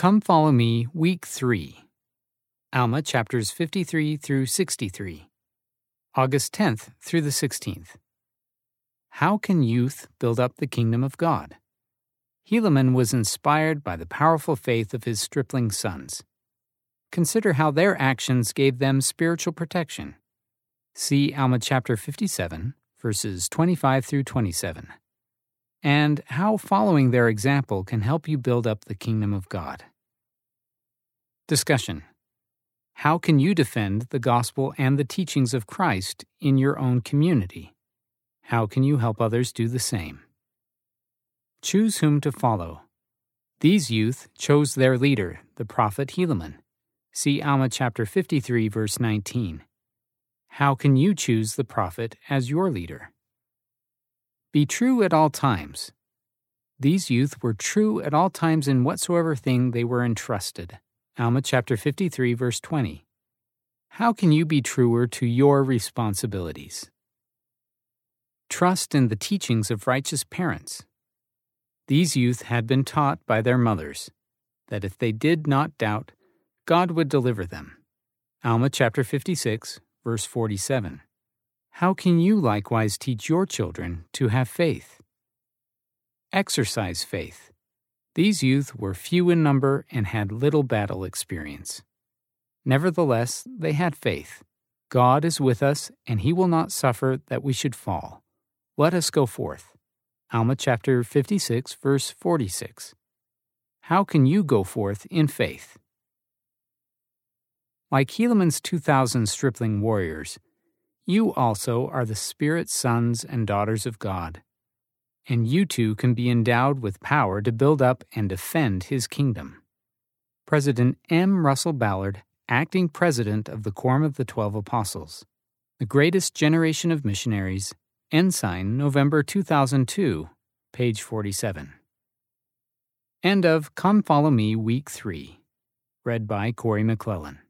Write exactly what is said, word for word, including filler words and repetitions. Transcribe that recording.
Come Follow Me, Week three, Alma chapters fifty-three through sixty-three, August tenth through the sixteenth. How can youth build up the kingdom of God? Helaman was inspired by the powerful faith of his stripling sons. Consider how their actions gave them spiritual protection. See Alma chapter fifty-seven, verses twenty-five through twenty-seven. And how following their example can help you build up the kingdom of God. Discussion. How can you defend the gospel and the teachings of Christ in your own community? How can you help others do the same? Choose whom to follow. These youth chose their leader, the prophet Helaman. See Alma chapter fifty-three, verse nineteen. How can you choose the prophet as your leader? Be true at all times. These youth were true at all times in whatsoever thing they were entrusted. Alma chapter fifty-three, verse twenty. How can you be truer to your responsibilities? Trust in the teachings of righteous parents. These youth had been taught by their mothers that if they did not doubt, God would deliver them. Alma chapter fifty-six, verse forty-seven. How can you likewise teach your children to have faith? Exercise faith. These youth were few in number and had little battle experience. Nevertheless, they had faith. God is with us, and he will not suffer that we should fall. Let us go forth. Alma chapter fifty-six, verse forty-six. How can you go forth in faith? Like Helaman's two thousand stripling warriors, you also are the Spirit sons and daughters of God, and you too can be endowed with power to build up and defend his kingdom. President M. Russell Ballard, acting president of the Quorum of the Twelve Apostles, The Greatest Generation of Missionaries, Ensign, November two thousand two, page forty-seven. End of Come Follow Me, Week three, read by Corey McClellan.